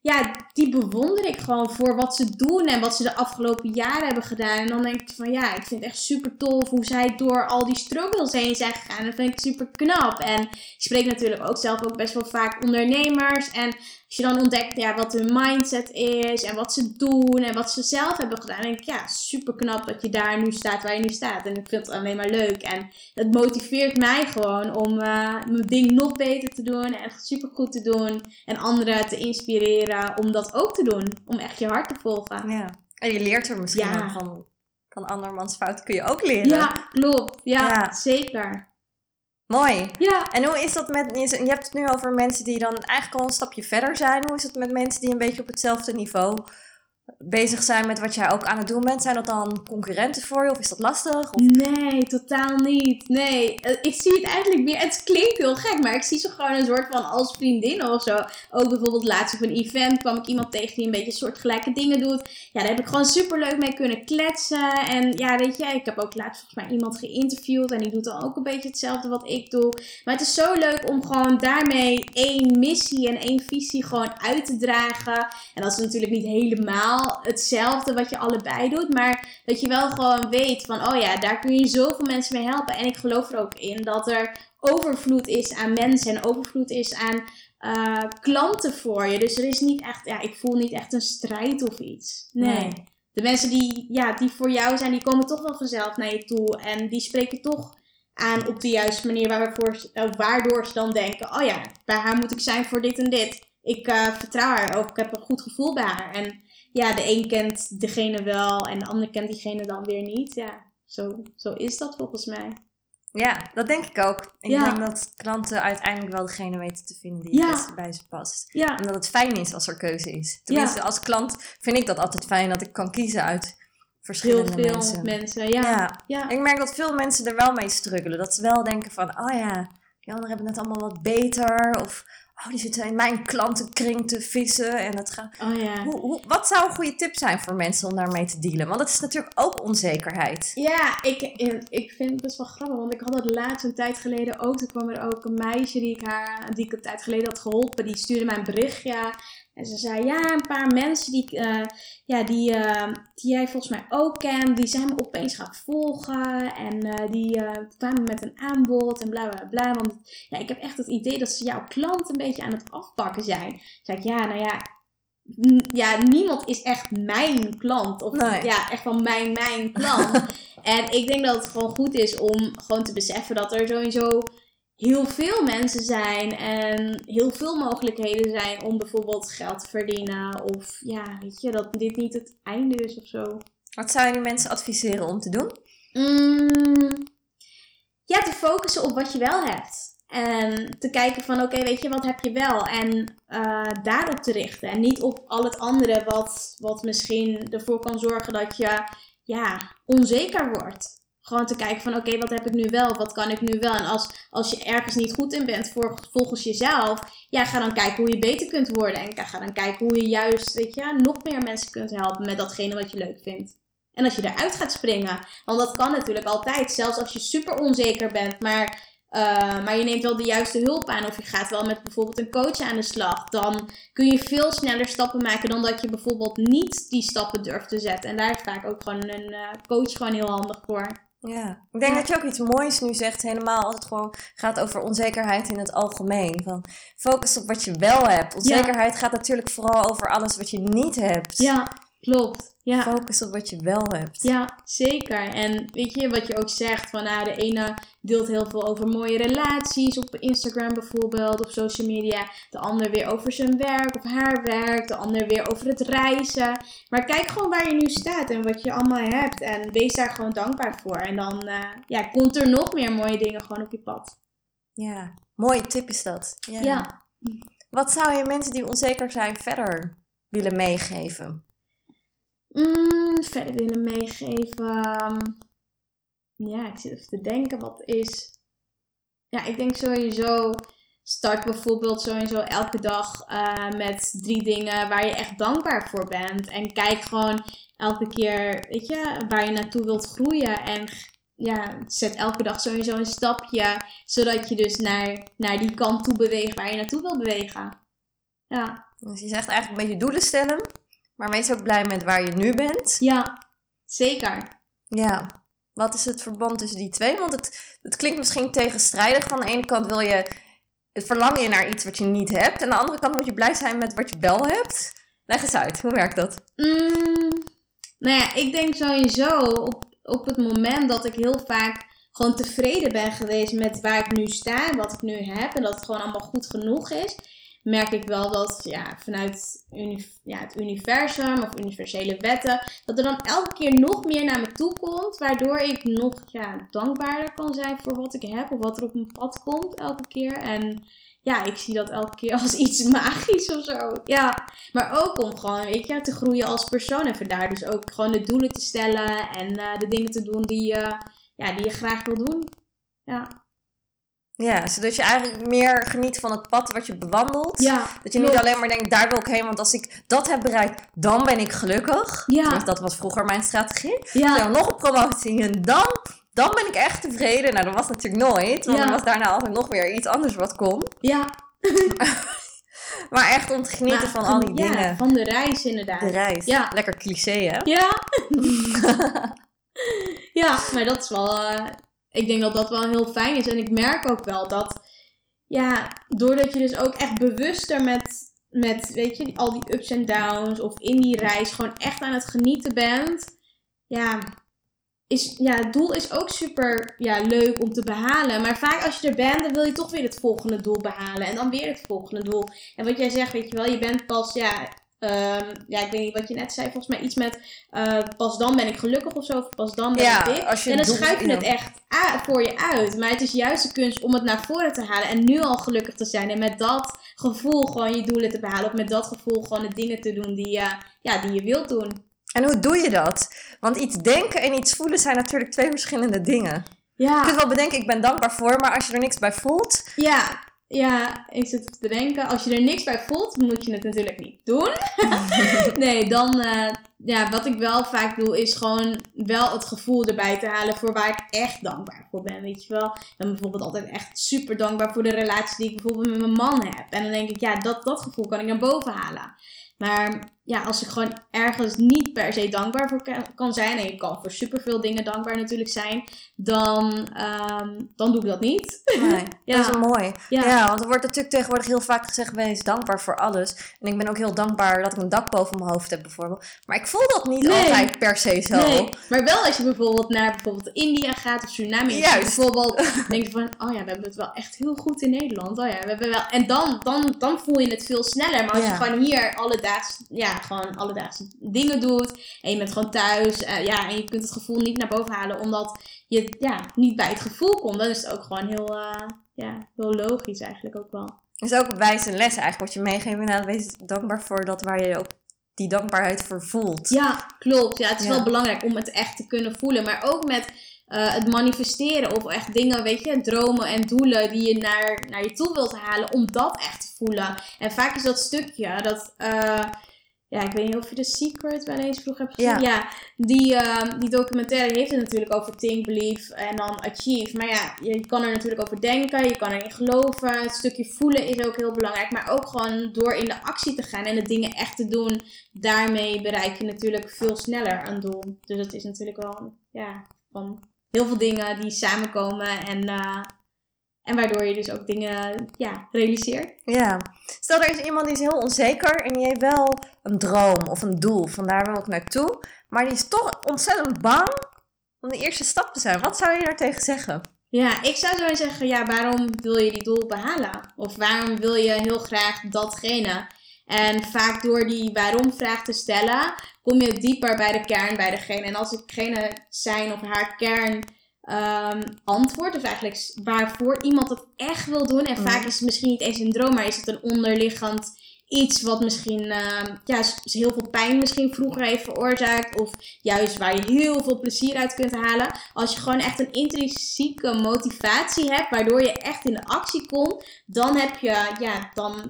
Ja, die bewonder ik gewoon voor wat ze doen en wat ze de afgelopen jaren hebben gedaan. En dan denk ik van, ja, ik vind het echt super tof hoe zij door al die struggles heen zijn gegaan. Dat vind ik super knap. En ik spreek natuurlijk ook zelf ook best wel vaak ondernemers. En als je dan ontdekt, ja, wat hun mindset is en wat ze doen en wat ze zelf hebben gedaan. Dan denk ik, ja, super knap dat je daar nu staat waar je nu staat. En ik vind het alleen maar leuk. En het motiveert mij gewoon om mijn ding nog beter te doen en echt super goed te doen. En anderen te inspireren om dat ook te doen. Om echt je hart te volgen. Ja. En je leert er misschien ook van. van andermans fouten kun je ook leren. Ja, klopt. Ja, zeker. Mooi. Ja. En hoe is dat met, je hebt het nu over mensen die dan eigenlijk al een stapje verder zijn. Hoe is het met mensen die een beetje op hetzelfde niveau bezig zijn met wat jij ook aan het doen bent? Zijn dat dan concurrenten voor je of is dat lastig? Of? Nee, totaal niet. Nee, ik zie het eigenlijk meer, het klinkt heel gek, maar ik zie ze gewoon een soort van als vriendinnen of zo. Ook bijvoorbeeld laatst op een event kwam ik iemand tegen die een beetje soortgelijke dingen doet. Ja, daar heb ik gewoon superleuk mee kunnen kletsen. En ja, weet je, ik heb ook laatst volgens mij iemand geïnterviewd en die doet dan ook een beetje hetzelfde wat ik doe. Maar het is zo leuk om gewoon daarmee één missie en één visie gewoon uit te dragen. En dat is natuurlijk niet helemaal hetzelfde wat je allebei doet, maar dat je wel gewoon weet van, oh ja, daar kun je zoveel mensen mee helpen. En ik geloof er ook in dat er overvloed is aan mensen en overvloed is aan klanten voor je. Dus er is niet echt, ja, ik voel niet echt een strijd of iets. Nee. De mensen die, ja, die voor jou zijn, die komen toch wel vanzelf naar je toe en die spreken toch aan op de juiste manier waardoor ze dan denken, oh ja, bij haar moet ik zijn voor dit en dit. Ik vertrouw haar ook, ik heb een goed gevoel bij haar. En ja, de een kent degene wel en de ander kent diegene dan weer niet. Ja, zo is dat volgens mij. Ja, dat denk ik ook. Ik denk dat klanten uiteindelijk wel degene weten te vinden die het beste bij ze past. Ja. En dat het fijn is als er keuze is. Tenminste, als klant vind ik dat altijd fijn dat ik kan kiezen uit verschillende mensen. Heel veel mensen, ja. Ik merk dat veel mensen er wel mee struggelen. Dat ze wel denken van, oh ja, die anderen hebben het allemaal wat beter of... Oh, die zitten in mijn klantenkring te vissen. En dat gaat. Oh, ja. Wat zou een goede tip zijn voor mensen om daarmee te dealen? Want dat is natuurlijk ook onzekerheid. Ja, ik vind het best wel grappig. Want ik had het laatst een tijd geleden ook. Toen kwam er ook een meisje die ik een tijd geleden had geholpen. Die stuurde mij een berichtje. Ja. En ze zei, ja, een paar mensen die jij volgens mij ook kent, die zijn me opeens gaan volgen. En die kwamen met een aanbod en bla, bla, bla. Want ja, ik heb echt het idee dat ze jouw klant een beetje aan het afpakken zijn. Zei ik, ja, nou ja, niemand is echt mijn klant. Of ja, echt wel mijn klant. En ik denk dat het gewoon goed is om gewoon te beseffen dat er sowieso... heel veel mensen zijn en heel veel mogelijkheden zijn om bijvoorbeeld geld te verdienen. Of ja, weet je, dat dit niet het einde is of zo. Wat zou je die mensen adviseren om te doen? Ja, te focussen op wat je wel hebt. En te kijken van, oké, weet je, wat heb je wel? En daarop te richten. En niet op al het andere wat misschien ervoor kan zorgen dat je onzeker wordt. Gewoon te kijken van, oké, wat heb ik nu wel? Wat kan ik nu wel? En als je ergens niet goed in bent volgens jezelf... ja, ga dan kijken hoe je beter kunt worden. En ga dan kijken hoe je juist, weet je... nog meer mensen kunt helpen met datgene wat je leuk vindt. En als je eruit gaat springen. Want dat kan natuurlijk altijd. Zelfs als je super onzeker bent. Maar je neemt wel de juiste hulp aan. Of je gaat wel met bijvoorbeeld een coach aan de slag. Dan kun je veel sneller stappen maken... dan dat je bijvoorbeeld niet die stappen durft te zetten. En daar is vaak ook gewoon een coach gewoon heel handig voor... Ja, ik denk dat je ook iets moois nu zegt, helemaal als het gewoon gaat over onzekerheid in het algemeen. Van focus op wat je wel hebt. Onzekerheid gaat natuurlijk vooral over alles wat je niet hebt. Ja, klopt. Ja. Focus op wat je wel hebt. Ja, zeker. En weet je, wat je ook zegt, van de ene deelt heel veel over mooie relaties op Instagram bijvoorbeeld, op social media. De ander weer over zijn werk of haar werk. De ander weer over het reizen. Maar kijk gewoon waar je nu staat en wat je allemaal hebt. En wees daar gewoon dankbaar voor. En dan komt er nog meer mooie dingen gewoon op je pad. Ja, mooie tip is dat. Ja. Wat zou je mensen die onzeker zijn verder willen meegeven? Verder willen meegeven. Ja, ik zit even te denken. Wat is... Ja, ik denk sowieso... Start bijvoorbeeld sowieso elke dag met 3 dingen waar je echt dankbaar voor bent. En kijk gewoon elke keer, weet je, waar je naartoe wilt groeien. En ja, zet elke dag sowieso een stapje. Zodat je dus naar die kant toe beweegt waar je naartoe wilt bewegen. Ja. Dus je zegt eigenlijk een beetje doelen stellen. Maar wees ook blij met waar je nu bent. Ja, zeker. Ja, wat is het verband tussen die twee? Want het klinkt misschien tegenstrijdig. Van de ene kant wil je het verlangen naar iets wat je niet hebt. En aan de andere kant moet je blij zijn met wat je wel hebt. Leg eens uit, hoe werkt dat? Ik denk sowieso op het moment dat ik heel vaak gewoon tevreden ben geweest met waar ik nu sta. Wat ik nu heb. En dat het gewoon allemaal goed genoeg is. merk ik wel dat vanuit het universum of universele wetten, dat er dan elke keer nog meer naar me toe komt, waardoor ik nog dankbaarder kan zijn voor wat ik heb of wat er op mijn pad komt elke keer. En ik zie dat elke keer als iets magisch of zo. Ja, maar ook om gewoon, te groeien als persoon. En daar dus ook gewoon de doelen te stellen en de dingen te doen die je graag wil doen. Ja. Ja, zodat je eigenlijk meer geniet van het pad wat je bewandelt. Ja, dat je niet alleen maar denkt, daar wil ik heen. Want als ik dat heb bereikt, dan ben ik gelukkig. Ja. Dus dat was vroeger mijn strategie. Ja. Dan nog een promotie en dan ben ik echt tevreden. Nou, dat was natuurlijk nooit. Want er was daarna altijd nog weer iets anders wat kon. Ja. Maar echt om te genieten van al die dingen. Ja, van de reis inderdaad. De reis. Ja. Lekker cliché, hè? Ja. Ja, maar dat is wel... ik denk dat dat wel heel fijn is. En ik merk ook wel dat... doordat je dus ook echt bewuster met al die ups en downs... of in die reis gewoon echt aan het genieten bent... het doel is ook super leuk om te behalen. Maar vaak als je er bent, dan wil je toch weer het volgende doel behalen. En dan weer het volgende doel. En wat jij zegt, je bent pas... ik weet niet wat je net zei. Volgens mij iets met pas dan ben ik gelukkig of zo. Of pas dan ben ik dik. En dan schuif je het echt voor je uit. Maar het is juist de kunst om het naar voren te halen. En nu al gelukkig te zijn. En met dat gevoel gewoon je doelen te behalen. Of met dat gevoel gewoon de dingen te doen die je wilt doen. En hoe doe je dat? Want iets denken en iets voelen zijn natuurlijk twee verschillende dingen. Ja. Je kunt wel bedenken, ik ben dankbaar voor. Maar als je er niks bij voelt... Ja, ik zit het te bedenken. Als je er niks bij voelt, moet je het natuurlijk niet doen. Nee, dan... wat ik wel vaak doe, is gewoon wel het gevoel erbij te halen voor waar ik echt dankbaar voor ben, weet je wel. Ik ben bijvoorbeeld altijd echt super dankbaar voor de relatie die ik bijvoorbeeld met mijn man heb. En dan denk ik, dat gevoel kan ik naar boven halen. Maar als ik gewoon ergens niet per se dankbaar voor kan zijn... en je kan voor superveel dingen dankbaar natuurlijk zijn... dan doe ik dat niet. Nee, dat is mooi. Ja, want er wordt natuurlijk tegenwoordig heel vaak gezegd... wees dankbaar voor alles. En ik ben ook heel dankbaar dat ik een dak boven mijn hoofd heb bijvoorbeeld. Maar ik voel dat niet altijd per se zo. Nee, maar wel als je bijvoorbeeld naar India gaat of Suriname... Juist. Bijvoorbeeld denk je van... we hebben het wel echt heel goed in Nederland. We hebben wel... En dan voel je het veel sneller. Maar als je gewoon hier gewoon alledaagse dingen doet. En je bent gewoon thuis. En je kunt het gevoel niet naar boven halen. Omdat je niet bij het gevoel komt. Dan is het ook gewoon heel logisch eigenlijk ook wel. Het is ook een wijze les eigenlijk. Wat je meegeeft. Nou, wees dankbaar voor dat waar je ook die dankbaarheid voor voelt. Ja, klopt. Ja, het is wel belangrijk om het echt te kunnen voelen. Maar ook met het manifesteren. Of echt dingen, dromen en doelen die je naar je toe wilt halen. Om dat echt te voelen. En vaak is dat stukje dat... ik weet niet of je The Secret wel eens vroeg hebt gezien. Ja, die documentaire heeft het natuurlijk over Think, Believe en dan Achieve. Maar je kan er natuurlijk over denken, je kan erin geloven. Het stukje voelen is ook heel belangrijk. Maar ook gewoon door in de actie te gaan en de dingen echt te doen. Daarmee bereik je natuurlijk veel sneller een doel. Dus dat is natuurlijk wel van heel veel dingen die samenkomen en waardoor je dus ook dingen realiseert. Ja. Stel, er is iemand die is heel onzeker en die heeft wel een droom of een doel. Van daar wil ik naartoe. Maar die is toch ontzettend bang om de eerste stap te zijn. Wat zou je daartegen zeggen? Ja, ik zou zo zeggen, waarom wil je die doel behalen? Of waarom wil je heel graag datgene? En vaak door die waarom-vraag te stellen, kom je dieper bij de kern, bij degene. En als degene zijn of haar kern... antwoord, of eigenlijk waarvoor iemand het echt wil doen. En vaak is het misschien niet eens een droom, maar is het een onderliggend iets wat misschien heel veel pijn misschien vroeger heeft veroorzaakt, of juist waar je heel veel plezier uit kunt halen. Als je gewoon echt een intrinsieke motivatie hebt, waardoor je echt in de actie komt, dan heb je,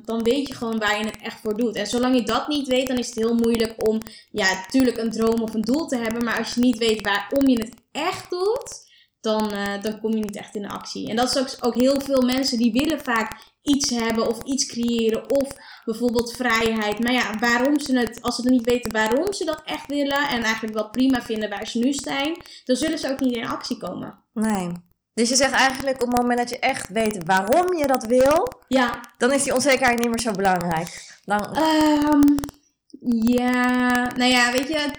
dan weet je gewoon waar je het echt voor doet. En zolang je dat niet weet, dan is het heel moeilijk om, natuurlijk een droom of een doel te hebben, maar als je niet weet waarom je het echt doet, dan kom je niet echt in de actie. En dat is ook heel veel mensen die willen vaak iets hebben of iets creëren. Of bijvoorbeeld vrijheid. Maar waarom ze het, als ze dan niet weten waarom ze dat echt willen. En eigenlijk wel prima vinden waar ze nu zijn. Dan zullen ze ook niet in actie komen. Nee. Dus je zegt eigenlijk op het moment dat je echt weet waarom je dat wil. Ja. Dan is die onzekerheid niet meer zo belangrijk.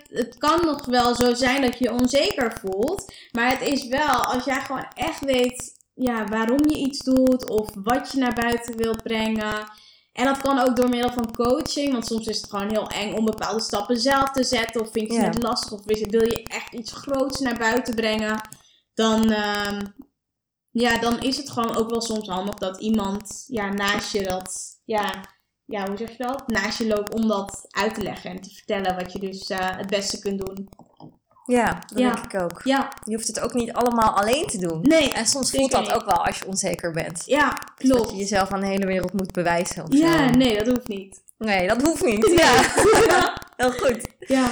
Het kan nog wel zo zijn dat je je onzeker voelt. Maar het is wel, als jij gewoon echt weet waarom je iets doet of wat je naar buiten wilt brengen. En dat kan ook door middel van coaching. Want soms is het gewoon heel eng om bepaalde stappen zelf te zetten. Of vind je het lastig. Of wil je echt iets groots naar buiten brengen. Dan is het gewoon ook wel soms handig dat iemand naast je dat... hoe zeg je dat? Naast je loopt om dat uit te leggen. En te vertellen wat je dus het beste kunt doen. Ja, dat denk ik ook. Ja. Je hoeft het ook niet allemaal alleen te doen. Nee. En soms voelt dat ook wel als je onzeker bent. Ja, klopt. Dus dat je jezelf aan de hele wereld moet bewijzen. Of zo. Nee, dat hoeft niet. Nee, dat hoeft niet. Ja. Heel goed. Ja.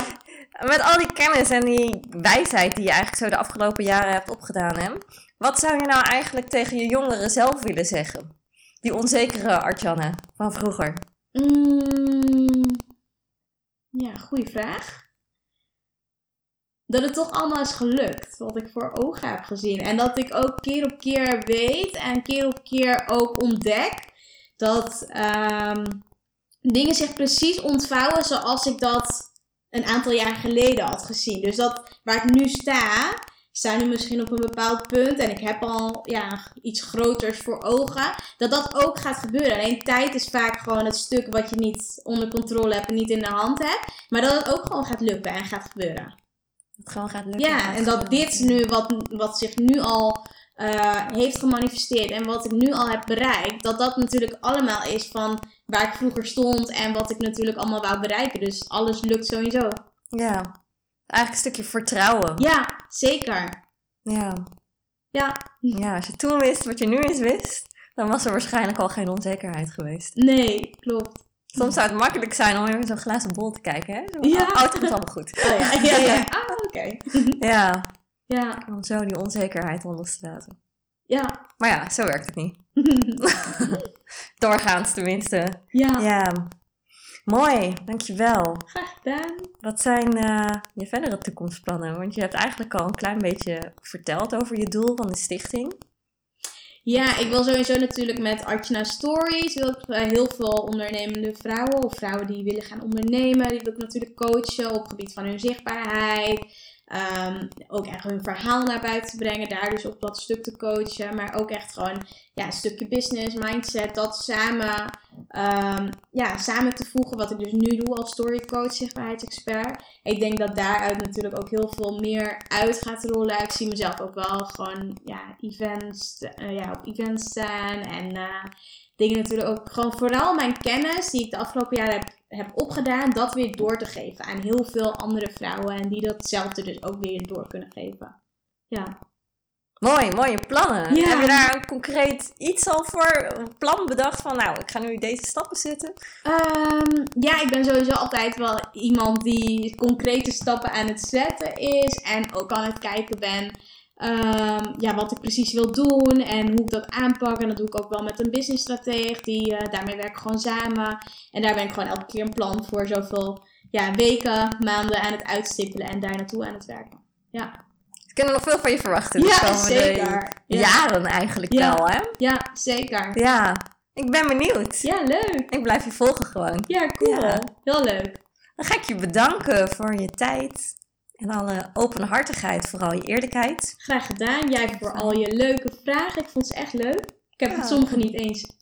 Met al die kennis en die wijsheid die je eigenlijk zo de afgelopen jaren hebt opgedaan, hè? Wat zou je nou eigenlijk tegen je jongeren zelf willen zeggen? Die onzekere Artjanne van vroeger. Goede vraag. Dat het toch allemaal is gelukt. Wat ik voor ogen heb gezien. En dat ik ook keer op keer weet. En keer op keer ook ontdek. Dat dingen zich precies ontvouwen. Zoals ik dat een aantal jaar geleden had gezien. Dus dat waar ik nu sta. Ik sta nu misschien op een bepaald punt. En ik heb al iets groters voor ogen. Dat ook gaat gebeuren. Alleen tijd is vaak gewoon het stuk wat je niet onder controle hebt. En niet in de hand hebt. Maar dat het ook gewoon gaat lukken. En gaat gebeuren. Het gewoon gaat lukken. Ja, en dat dit nu, wat zich nu al heeft gemanifesteerd en wat ik nu al heb bereikt, dat natuurlijk allemaal is van waar ik vroeger stond en wat ik natuurlijk allemaal wou bereiken. Dus alles lukt sowieso. Ja, eigenlijk een stukje vertrouwen. Ja, zeker. Ja, als je toen wist wat je nu eens wist, dan was er waarschijnlijk al geen onzekerheid geweest. Nee, klopt. Soms zou het makkelijk zijn om even zo'n glazen bol te kijken, hè? Het komt allemaal goed. Oh, oké. Ja. Om zo die onzekerheid los te laten. Ja. Maar ja, zo werkt het niet. Doorgaans tenminste. Ja. Mooi, dankjewel. Graag gedaan. Wat zijn je verdere toekomstplannen? Want je hebt eigenlijk al een klein beetje verteld over je doel van de stichting. Ja, ik wil sowieso natuurlijk met Artjanne Stories wil ik heel veel ondernemende vrouwen of vrouwen die willen gaan ondernemen. Die wil ik natuurlijk coachen op het gebied van hun zichtbaarheid. Ook echt hun verhaal naar buiten brengen. Daar dus op dat stuk te coachen. Maar ook echt gewoon een stukje business, mindset. Dat samen te voegen wat ik dus nu doe als storycoach, zichtbaarheidsexpert. Ik denk dat daaruit natuurlijk ook heel veel meer uit gaat rollen. Ik zie mezelf ook wel gewoon op events staan. En dingen natuurlijk ook gewoon vooral mijn kennis die ik de afgelopen jaren heb opgedaan. Dat weer door te geven aan heel veel andere vrouwen. En die datzelfde dus ook weer door kunnen geven. Ja. Mooi, mooie plannen. Ja. Heb je daar ook concreet iets al voor? Een plan bedacht van, ik ga nu deze stappen zetten? Ik ben sowieso altijd wel iemand die concrete stappen aan het zetten is. En ook aan het kijken ben wat ik precies wil doen en hoe ik dat aanpak. En dat doe ik ook wel met een businessstratege. Daarmee werk ik gewoon samen. En daar ben ik gewoon elke keer een plan voor zoveel weken, maanden aan het uitstippelen. En daar naartoe aan het werken. Ja. We kunnen nog veel van je verwachten. Dus ja, zeker. Jaren eigenlijk wel, hè? Ja, zeker. Ja, ik ben benieuwd. Ja, leuk. Ik blijf je volgen gewoon. Ja, cool. Ja. Heel leuk. Dan ga ik je bedanken voor je tijd en alle openhartigheid, vooral je eerlijkheid. Graag gedaan. Jij voor al je leuke vragen. Ik vond ze echt leuk. Ik heb het sommige niet eens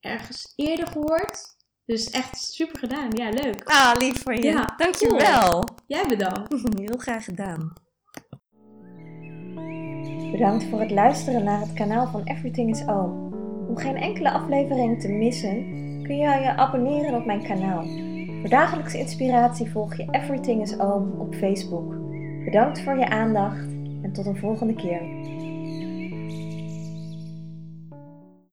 ergens eerder gehoord. Dus echt super gedaan. Ja, leuk. Ah, lief voor je. Ja, dankjewel. Cool. Jij bedankt. Heel graag gedaan. Bedankt voor het luisteren naar het kanaal van Everything is All. Om geen enkele aflevering te missen, kun je je abonneren op mijn kanaal. Voor dagelijkse inspiratie volg je Everything is All op Facebook. Bedankt voor je aandacht en tot een volgende keer.